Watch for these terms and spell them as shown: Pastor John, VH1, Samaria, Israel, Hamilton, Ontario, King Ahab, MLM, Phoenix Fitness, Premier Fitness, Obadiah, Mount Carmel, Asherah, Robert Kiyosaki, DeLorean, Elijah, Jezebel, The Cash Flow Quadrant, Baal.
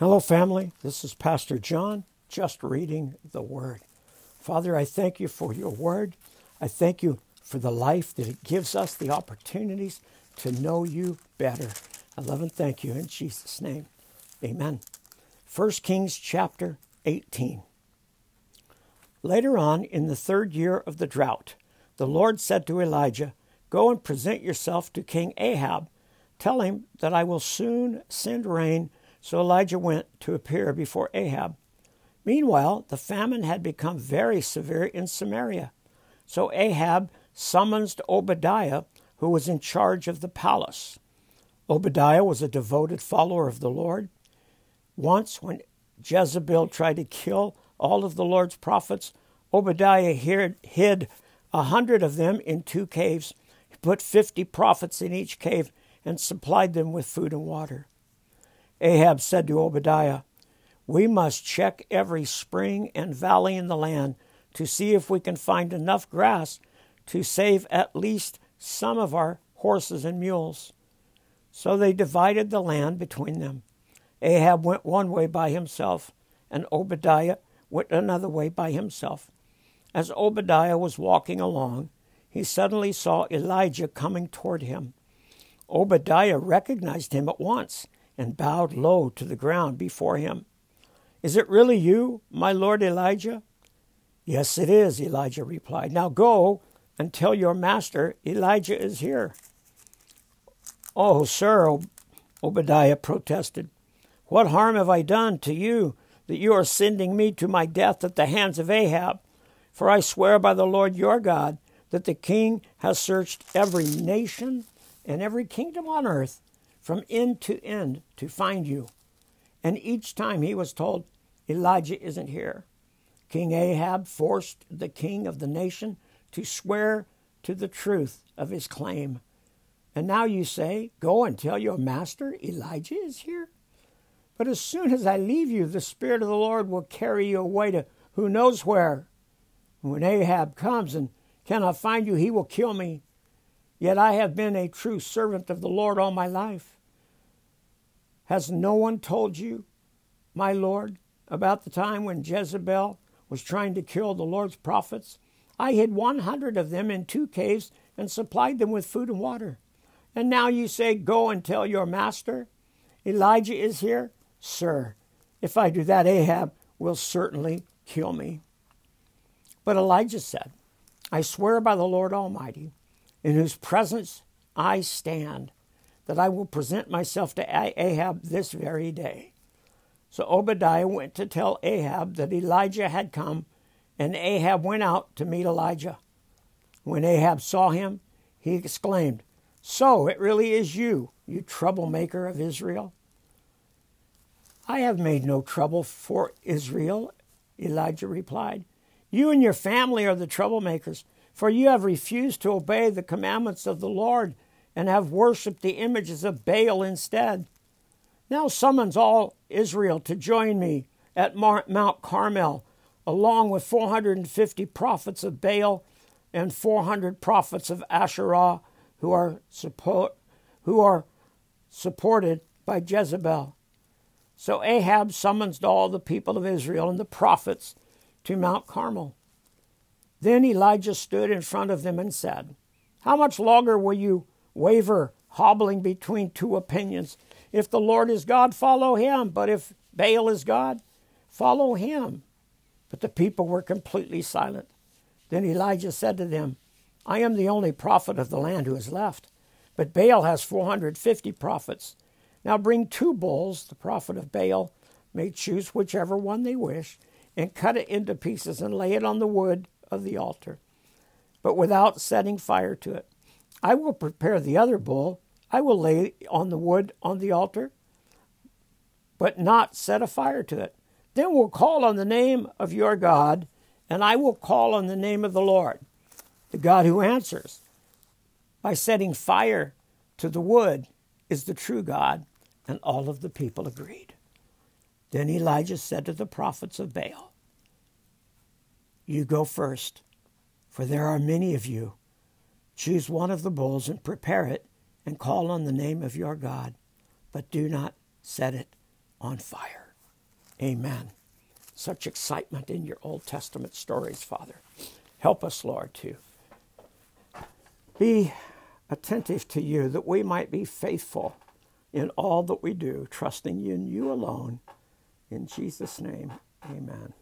Hello, family. This is Pastor John, just reading the Word. Father, I thank you for your Word. I thank you for the life that it gives us, the opportunities to know you better. I love and thank you in Jesus' name. Amen. 1 Kings chapter 18. Later on, in the third year of the drought, the Lord said to Elijah, "Go and present yourself to King Ahab. Tell him that I will soon send rain." So Elijah went to appear before Ahab. Meanwhile, the famine had become very severe in Samaria. So Ahab summoned Obadiah, who was in charge of the palace. Obadiah was a devoted follower of the Lord. Once, when Jezebel tried to kill all of the Lord's prophets, Obadiah hid 100 of them in 2 caves. He put 50 prophets in each cave and supplied them with food and water. Ahab said to Obadiah, "We must check every spring and valley in the land to see if we can find enough grass to save at least some of our horses and mules." So they divided the land between them. Ahab went one way by himself, and Obadiah went another way by himself. As Obadiah was walking along, he suddenly saw Elijah coming toward him. Obadiah recognized him at once and bowed low to the ground before him. "Is it really you, my lord Elijah?" "Yes, it is," Elijah replied. "Now go and tell your master Elijah is here." "Oh, sir," Obadiah protested, "what harm have I done to you that you are sending me to my death at the hands of Ahab? For I swear by the Lord your God that the king has searched every nation and every kingdom on earth from end to end to find you." And each time he was told, "Elijah isn't here." King Ahab forced the king of the nation to swear to the truth of his claim. And now you say, "Go and tell your master Elijah is here"? But as soon as I leave you, the Spirit of the Lord will carry you away to who knows where. And when Ahab comes and cannot find you, he will kill me. Yet I have been a true servant of the Lord all my life. Has no one told you, my Lord, about the time when Jezebel was trying to kill the Lord's prophets? I hid 100 of them in 2 caves and supplied them with food and water. And now you say, "Go and tell your master Elijah is here"? Sir, if I do that, Ahab will certainly kill me. But Elijah said, "I swear by the Lord Almighty, in whose presence I stand, that I will present myself to Ahab this very day." So Obadiah went to tell Ahab that Elijah had come, and Ahab went out to meet Elijah. When Ahab saw him, he exclaimed, "So it really is you, you troublemaker of Israel." "I have made no trouble for Israel," Elijah replied. "You and your family are the troublemakers. For you have refused to obey the commandments of the Lord and have worshipped the images of Baal instead. Now summons all Israel to join me at Mount Carmel, along with 450 prophets of Baal and 400 prophets of Asherah who are supported by Jezebel." So Ahab summons all the people of Israel and the prophets to Mount Carmel. Then Elijah stood in front of them and said, "How much longer will you waver, hobbling between 2 opinions? If the Lord is God, follow him. But if Baal is God, follow him." But the people were completely silent. Then Elijah said to them, "I am the only prophet of the land who is left, but Baal has 450 prophets. Now bring 2 bulls. The prophet of Baal may choose whichever one they wish, and cut it into pieces and lay it on the wood of the altar, but without setting fire to it. I will prepare the other bull. I will lay on the wood on the altar, but not set a fire to it. Then we'll call on the name of your God, and I will call on the name of the Lord, the God who answers. By setting fire to the wood is the true God." And all of the people agreed. Then Elijah said to the prophets of Baal, "You go first, for there are many of you. Choose one of the bulls and prepare it and call on the name of your God, but do not set it on fire." Amen. Such excitement in your Old Testament stories, Father. Help us, Lord, to be attentive to you, that we might be faithful in all that we do, trusting in you alone. In Jesus' name, amen.